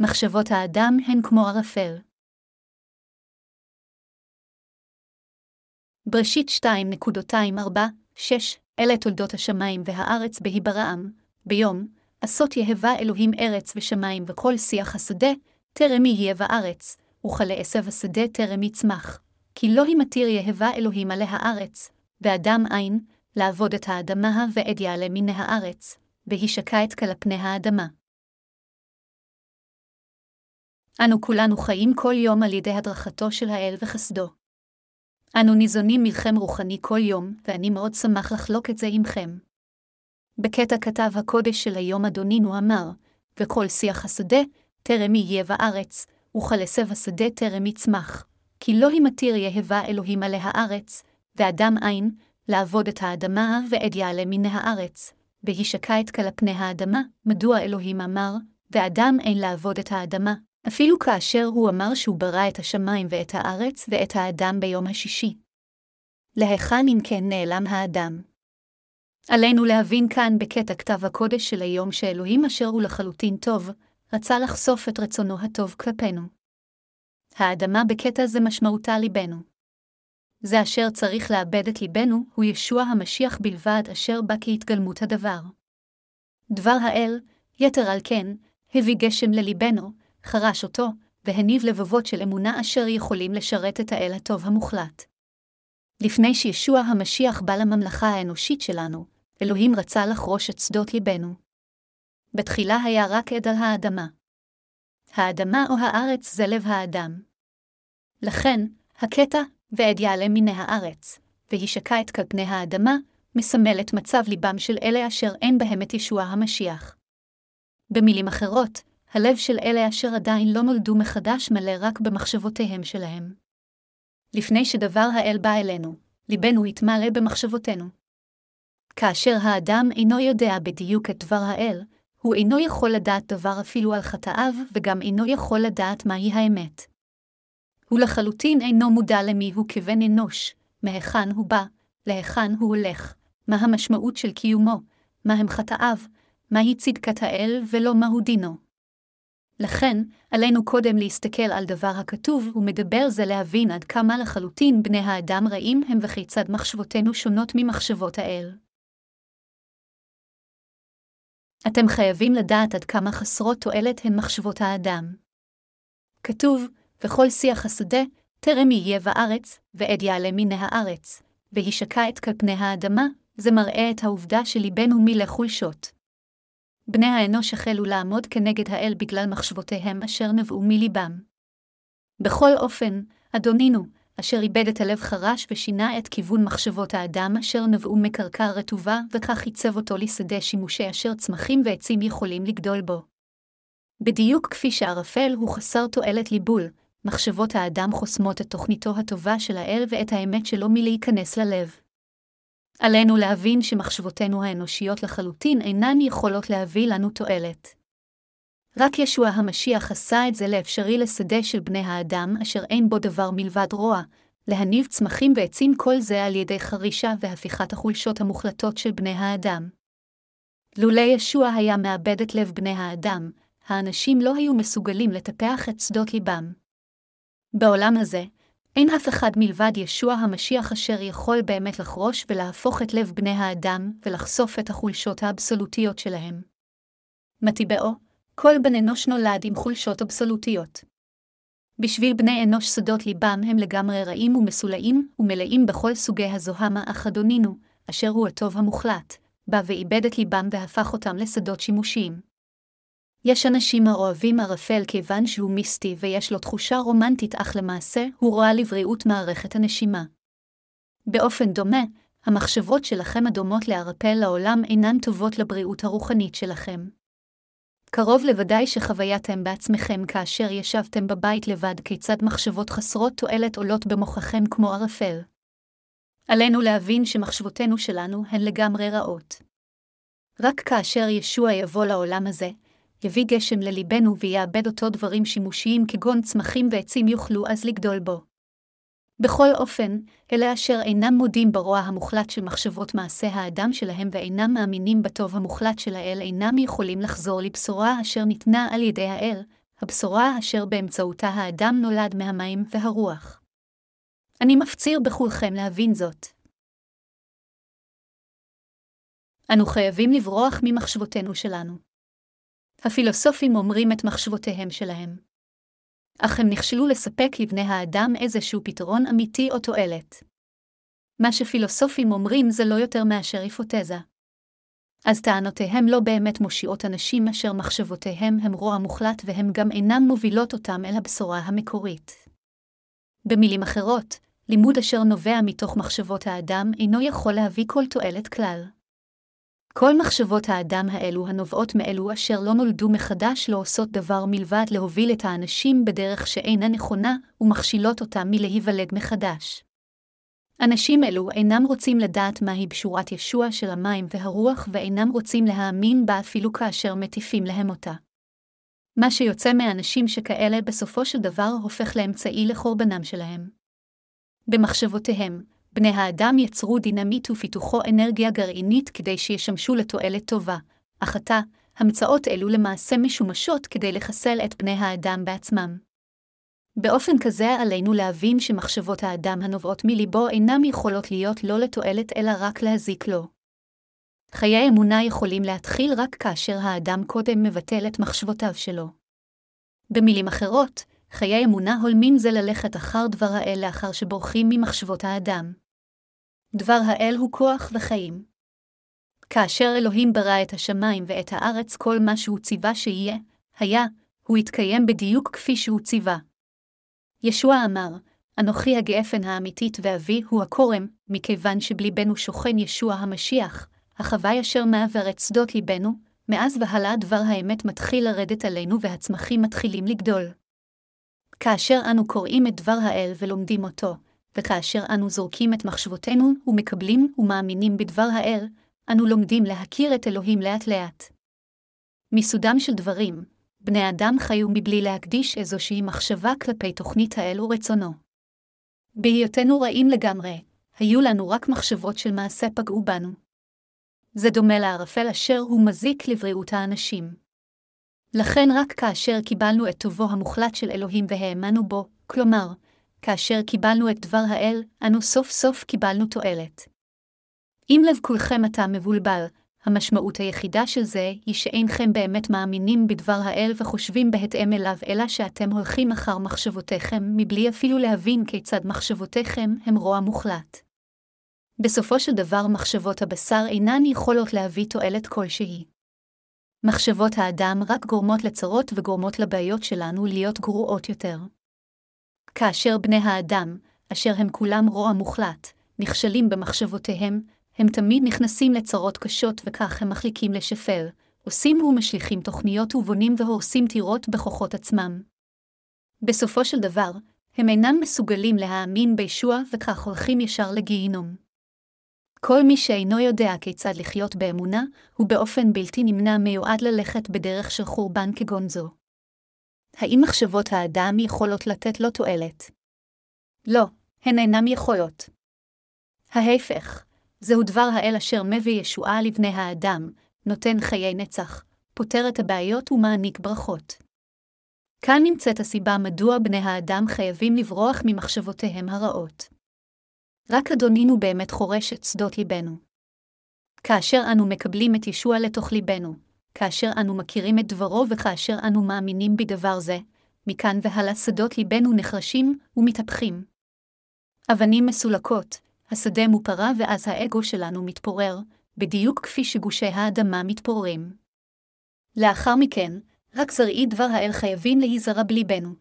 מחשבות האדם הן כמו ערפל. בראשית 2:4-6 אלה תולדות השמיים והארץ בהיברעם, ביום, עשות יהבה אלוהים ארץ ושמיים וכל שיח השדה, תרמי יהיה בארץ, וכלה עשב השדה תרמי צמח. כי לא הימתיר יהבה אלוהים עלי הארץ, באדם אין, לעבוד את האדמה ועד יעלה מן הארץ, והישקע את כל פני האדמה. אנו כולנו חיים כל יום על ידי הדרכתו של האל וחסדו. אנו ניזונים מלחם רוחני כל יום, ואני מאוד שמח לחלוק את זה עמכם. בקטע כתב הקודש של היום אדונינו אמר, וכל שיח השדה, תרמי יהיה בארץ, וכלה עשב השדה תרמי צמח. כי לא הימתיר יהבה אלוהים עלי הארץ, ואדם אין, לעבוד את האדמה ועד יעלה מן הארץ, והישקע את כל פני האדמה, מדוע אלוהים אמר, ואדם אין לעבוד את האדמה, אפילו כאשר הוא אמר שהוא ברא את השמיים ואת הארץ ואת האדם ביום השישי. להיכן אם כן נעלם האדם? עלינו להבין כאן בקטע כתב הקודש של היום שאלוהים אשר הוא לחלוטין טוב, רצה לחשוף את רצונו הטוב כלפינו. האדמה בקטע זה משמעותה ליבנו. זה אשר צריך לאבד את ליבנו הוא ישוע המשיח בלבד אשר בא כהתגלמות הדבר. דבר האל, יתר על כן, הביא גשם לליבנו, חרש אותו, והניב לבבות של אמונה אשר יכולים לשרת את האל הטוב המוחלט. לפני שישוע המשיח בא לממלכה האנושית שלנו, אלוהים רצה לחרוש את שדות ליבנו. בתחילה היה רק עד על האדמה. האדמה או הארץ זה לב האדם. לכן, הקטע, ועד יעלה מן הארץ, והישקע את כל פני האדמה, מסמל את מצב ליבם של אלה אשר אין בהם את ישוע המשיח. במילים אחרות, הלב של אלה אשר עדיין לא נולדו מחדש מלא רק במחשבותיהם שלהם. לפני שדבר האל בא אלינו, ליבנו התמלא במחשבותינו. כאשר האדם אינו יודע בדיוק את דבר האל, הוא אינו יכול לדעת דבר אפילו על חטאיו, וגם אינו יכול לדעת מהי האמת. הוא לחלוטין אינו מודע למי הוא כבן אנוש, מהיכן הוא בא, להיכן הוא הולך, מה המשמעות של קיומו, מה הם חטאיו, מהי צדקת האל ולא מהו דינו. לכן, עלינו קודם להסתכל על דבר הכתוב ומדבר זה להבין עד כמה לחלוטין בני האדם רעים הם וכיצד מחשבותינו שונות ממחשבות האל. אתם חייבים לדעת עד כמה חסרות תועלת הן מחשבות האדם. כתוב, וכל שיח השדה, תרם יהיה בארץ, ועד יעלה מן הארץ, והישקע את כל פני האדמה, זה מראה את העובדה שליבנו מלא חולשות. בני האנוש החלו לעמוד כנגד האל בגלל מחשבותיהם אשר נבעו מליבם. בכל אופן, אדונינו, אשר איבד את הלב חרש ושינה את כיוון מחשבות האדם אשר נבעו מקרקע רטובה וכך ייצב אותו לשדה שימושי אשר צמחים ועצים יכולים לגדול בו. בדיוק כפי שערפל הוא חסר תועלת ליבול, מחשבות האדם חוסמות את תוכניתו הטובה של האל ואת האמת שלו מלהיכנס ללב. עלינו להבין שמחשבותינו האנושיות לחלוטין אינן יכולות להביא לנו תועלת. רק ישוע המשיח עשה את זה לאפשרי לשדה של בני האדם אשר אין בו דבר מלבד רוע, להניב צמחים ועצים כל זה על ידי חרישה והפיכת החולשות המוחלטות של בני האדם. לולא ישוע היה מאבד את לב בני האדם, האנשים לא היו מסוגלים לטפח את שדות ליבם. בעולם הזה, אין אף אחד מלבד ישוע המשיח אשר יכול באמת לחרוש ולהפוך את לב בני האדם ולחשוף את החולשות האבסולוטיות שלהם. מטיבאו, כל בן אנוש נולד עם חולשות אבסולוטיות. בשביל בני אנוש סודות ליבם הם לגמרי רעים ומסולאים ומלאים בכל סוגי הזוהמה אך אדונינו, אשר הוא הטוב המוחלט, בא ואיבד את ליבם והפך אותם לשדות שימושיים. יש אנשים האוהבים ערפל כיוון שהוא מיסטי ויש לו תחושה רומנטית אך למעשה הוא רואה לבריאות מערכת הנשימה. באופן דומה, המחשבות שלכם הדומות לערפל לעולם אינן טובות לבריאות הרוחנית שלכם. קרוב לוודאי שחווייתם בעצמכם כאשר ישבתם בבית לבד כיצד מחשבות חסרות תועלת עולות במוחכם כמו ערפל. עלינו להבין שמחשבותינו שלנו הן לגמרי רעות. רק כאשר ישוע יבוא לעולם הזה, יביא גשם לליבנו ויעבד אותו דברים שימושיים כגון צמחים ועצים יוכלו אז לגדול בו. בכל אופן, אלה אשר אינם מודים ברוע המוחלט של מחשבות מעשה האדם שלהם ואינם מאמינים בטוב המוחלט של האל אינם יכולים לחזור לבשורה אשר ניתנה על ידי האל, הבשורה אשר באמצעותה האדם נולד מהמים והרוח. אני מפציר בכולכם להבין זאת. אנו חייבים לברוח ממחשבותינו שלנו. הפילוסופים אומרים את מחשבותיהם שלהם. אך הם נכשלו לספק לבני האדם איזשהו פתרון אמיתי או תועלת. מה שפילוסופים אומרים זה לא יותר מאשר היפותזה. אז טענותיהם לא באמת מושיעות אנשים אשר מחשבותיהם הם רוע מוחלט והם גם אינם מובילות אותם אל הבשורה המקורית. במילים אחרות, לימוד אשר נובע מתוך מחשבות האדם אינו יכול להביא כל תועלת כלל. כל מחשבות האדם האלו הנובעות מאלו אשר לא נולדו מחדש לא עושות דבר מלבד להוביל את האנשים בדרך שאינה נכונה ומכשילות אותם מלהיוולד מחדש. אנשים אלו אינם רוצים לדעת מהי בשורת ישוע של המים והרוח ואינם רוצים להאמין בה אפילו כאשר מטיפים להם אותה. מה שיוצא מאנשים שכאלה בסופו של דבר הופך לאמצעי לחורבנם שלהם. במחשבותיהם, בני האדם יצרו דינמיט ופיתוחו אנרגיה גרעינית כדי שישמשו לתועלת טובה, אך עתה, המצאות אלו למעשה משומשות כדי לחסל את בני האדם בעצמם. באופן כזה עלינו להבין שמחשבות האדם הנובעות מליבו אינם יכולות להיות לא לתועלת אלא רק להזיק לו. חיי אמונה יכולים להתחיל רק כאשר האדם קודם מבטל את מחשבותיו שלו. במילים אחרות, חיי אמונה הולמים זה ללכת אחר דבר האל לאחר שבורחים ממחשבות האדם. דבר האל הוא כוח וחיים. כאשר אלוהים ברא את השמיים ואת הארץ כל מה שהוא ציווה שיהיה, הוא התקיים בדיוק כפי שהוא ציווה. ישוע אמר, אנוכי הגאפן האמיתית ואבי הוא הקורם, מכיוון שבליבנו שוכן ישוע המשיח, החווי אשר מעבר את שדות ליבנו, מאז והלאה דבר האמת מתחיל לרדת עלינו והצמחים מתחילים לגדול. כאשר אנו קוראים את דבר האל ולומדים אותו, וכאשר אנו זורקים את מחשבותינו ומקבלים ומאמינים בדבר האל, אנו לומדים להכיר את אלוהים לאט לאט. מסודם של דברים, בני אדם חיו מבלי להקדיש איזושהי מחשבה כלפי תוכנית האל ורצונו. בהיותנו רעים לגמרי, היו לנו רק מחשבות של מעשה פגעו בנו. זה דומה לערפל אשר הוא מזיק לבריאות האנשים. לכן רק כאשר קיבלנו את טובו המוחלט של אלוהים והאמנו בו, כלומר, כאשר קיבלנו את דבר האל, אנו סוף סוף קיבלנו תועלת. אם לב כולכם אתה מבולבל, המשמעות היחידה של זה היא שאינכם באמת מאמינים בדבר האל וחושבים בהתאם אליו אלא שאתם הולכים אחר מחשבותיכם מבלי אפילו להבין כיצד מחשבותיכם הם רוע מוחלט. בסופו של דבר מחשבות הבשר אינן יכולות להביא תועלת כלשהי. מחשבות האדם רק גורמות לצרות וגורמות לבעיות שלנו להיות גרועות יותר. כאשר בני האדם, אשר הם כולם רוע מוחלט, נכשלים במחשבותיהם, הם תמיד נכנסים לצרות קשות וכך הם מחליקים לשפל, עושים ומשליכים תוכניות ובונים והורסים תירות בכוחות עצמם. בסופו של דבר, הם אינם מסוגלים להאמין בישוע וכך הולכים ישר לגיהינום. כל מי שאינו יודע כיצד לחיות באמונה, הוא באופן בלתי נמנע מיועד ללכת בדרך של חורבן כגון זו. האם מחשבות האדם יכולות לתת לו תועלת? לא, הן אינם יכולות. ההפך, זהו דבר האל אשר מביא ישועה לבני האדם, נותן חיי נצח, פותר את הבעיות ומעניק ברכות. כאן נמצאת הסיבה מדוע בני האדם חייבים לברוח ממחשבותיהם הרעות. רק אדונינו באמת חורש את שדות ליבנו. כאשר אנו מקבלים את ישוע לתוך ליבנו, כאשר אנו מכירים את דברו וכאשר אנו מאמינים בדבר זה, מכאן והלאה שדות ליבנו נחרשים ומתהפכים. אבנים מסולקות, השדה מופרה ואז האגו שלנו מתפורר, בדיוק כפי שגושי האדמה מתפוררים. לאחר מכן, רק זרעי דבר האל חייבים להיזרע בליבנו.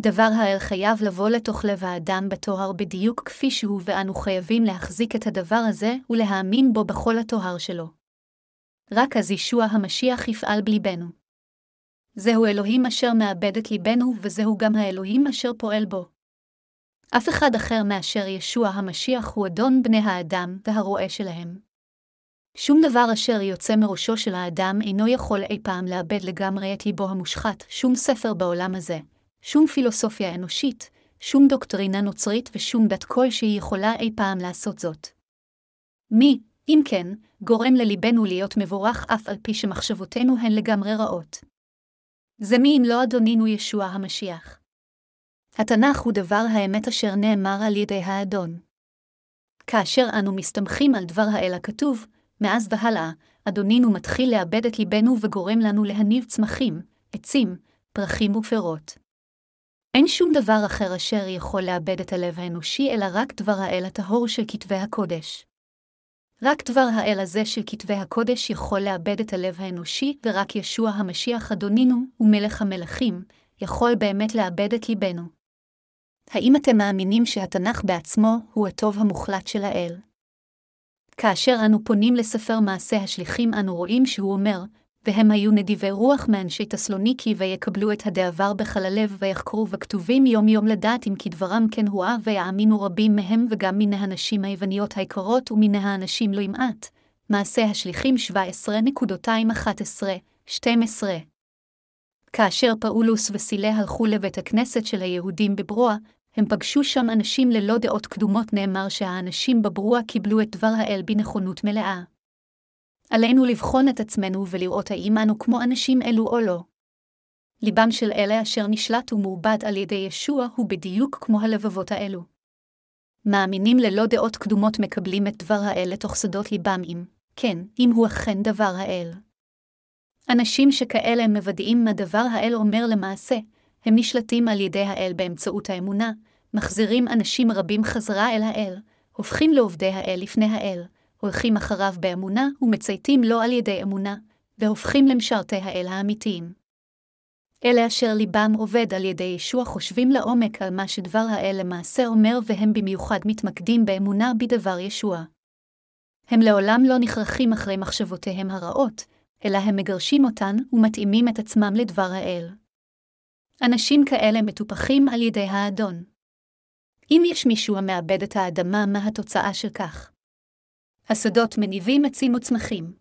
דבר האל חייב לבוא לתוך לב האדם בתוהר בדיוק כפי שהוא ואנו חייבים להחזיק את הדבר הזה ולהאמין בו בכל התוהר שלו. רק אז ישוע המשיח יפעל בליבנו. זהו אלוהים אשר מאבד את ליבנו וזהו גם האלוהים אשר פועל בו. אף אחד אחר מאשר ישוע המשיח הוא אדון בני האדם והרועה שלהם. שום דבר אשר יוצא מראשו של האדם אינו יכול אי פעם לאבד לגמרי את ליבו המושחת, שום ספר בעולם הזה. שום פילוסופיה אנושית, שום דוקטרינה נוצרית ושום דת כלשהי יכולה אי פעם לעשות זאת. מי, אם כן, גורם לליבנו להיות מבורך אף על פי שמחשבותינו הן לגמרי רעות. זה מי אם לא אדונינו ישוע המשיח. התנ"ך הוא דבר האמת אשר נאמר על ידי האדון. כאשר אנו מסתמכים על דבר האל הכתוב, מאז והלאה, אדונינו מתחיל לאבד את ליבנו וגורם לנו להניב צמחים, עצים, פרחים ופירות. אין שום דבר אחר אשר יכול לאבד את הלב האנושי, אלא רק דבר האל הטהור של כתבי הקודש. רק דבר האל הזה של כתבי הקודש יכול לאבד את הלב האנושי, ורק ישוע המשיח אדונינו ומלך המלכים יכול באמת לאבד את ליבנו. האם אתם מאמינים שהתנ"ך בעצמו הוא הטוב המוחלט של האל? כאשר אנו פונים לספר מעשה השליחים, אנו רואים שהוא אומר, והם היו נדיבי רוח מאנשי תסלוניקי ויקבלו את הדעבר בחללב ויחקרו וכתובים יום יום לדעת אם כדברם כן הוא ויאמינו רבים מהם וגם מן האנשים היווניות היקרות ומן האנשים לא ימעט. מעשה השליחים 17:11-12. כאשר פאולוס וסילה הלכו לבית הכנסת של היהודים בברוע, הם פגשו שם אנשים ללא דעות קדומות. נאמר שהאנשים בברוע קיבלו את דבר האל בנכונות מלאה. עלינו לבחון את עצמנו ולראות האם אנו כמו אנשים אלו או לא. ליבם של אלה אשר נשלט ומעובד על ידי ישוע הוא בדיוק כמו הלבבות האלו. מאמינים ללא דעות קדומות מקבלים את דבר האל לתוך סודות ליבם אם הוא אכן דבר האל. אנשים שכאלה מוודאים מה דבר האל אומר למעשה, הם נשלטים על ידי האל באמצעות האמונה, מחזירים אנשים רבים חזרה אל האל, הופכים לעובדי האל לפני האל, הולכים אחריו באמונה ומצייתים לו על ידי אמונה, והופכים למשרתי האל האמיתיים. אלה אשר ליבם עובד על ידי ישוע חושבים לעומק על מה שדבר האל למעשה אומר, והם במיוחד מתמקדים באמונה בדבר ישוע. הם לעולם לא נכרחים אחרי מחשבותיהם הרעות, אלא הם מגרשים אותן ומתאימים את עצמם לדבר האל. אנשים כאלה מטופחים על ידי האדון. אם יש מישהו המאבד את האדמה, מה התוצאה של כך? השדות מניבים עצים וצמחים.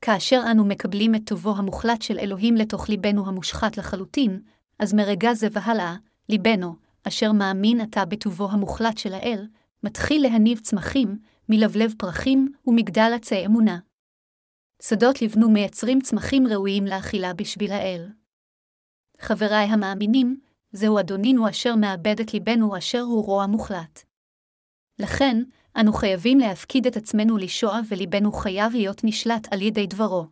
כאשר אנו מקבלים את טובו המוחלט של אלוהים לתוך ליבנו המושחת לחלוטין, אז מרגע זה והלאה, ליבנו, אשר מאמין עתה בטובו המוחלט של האל, מתחיל להניב צמחים, מלבלב פרחים ומגדל עצי אמונה. שדות לבנו מייצרים צמחים ראויים לאכילה בשביל האל. חבריי המאמינים, זהו אדונינו אשר מאבד את ליבנו אשר הוא רוע מוחלט. לכן, אנו חייבים להפקיד את עצמנו לישוע וליבנו חייב להיות נשלט על ידי דברו.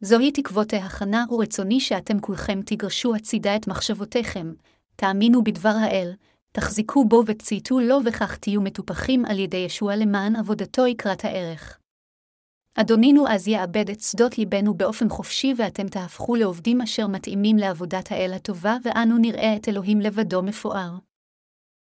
זוהי תקוות ההכנה ורצוני שאתם כולכם תגרשו הצידה את מחשבותיכם, תאמינו בדבר האל, תחזיקו בו וצייתו לו וכך תהיו מטופחים על ידי ישוע למען עבודתו יקרת הערך. אדונינו אז יאבד את שדות ליבנו באופן חופשי ואתם תהפכו לעובדים אשר מתאימים לעבודת האל הטובה ואנו נראה את אלוהים לבדו מפואר.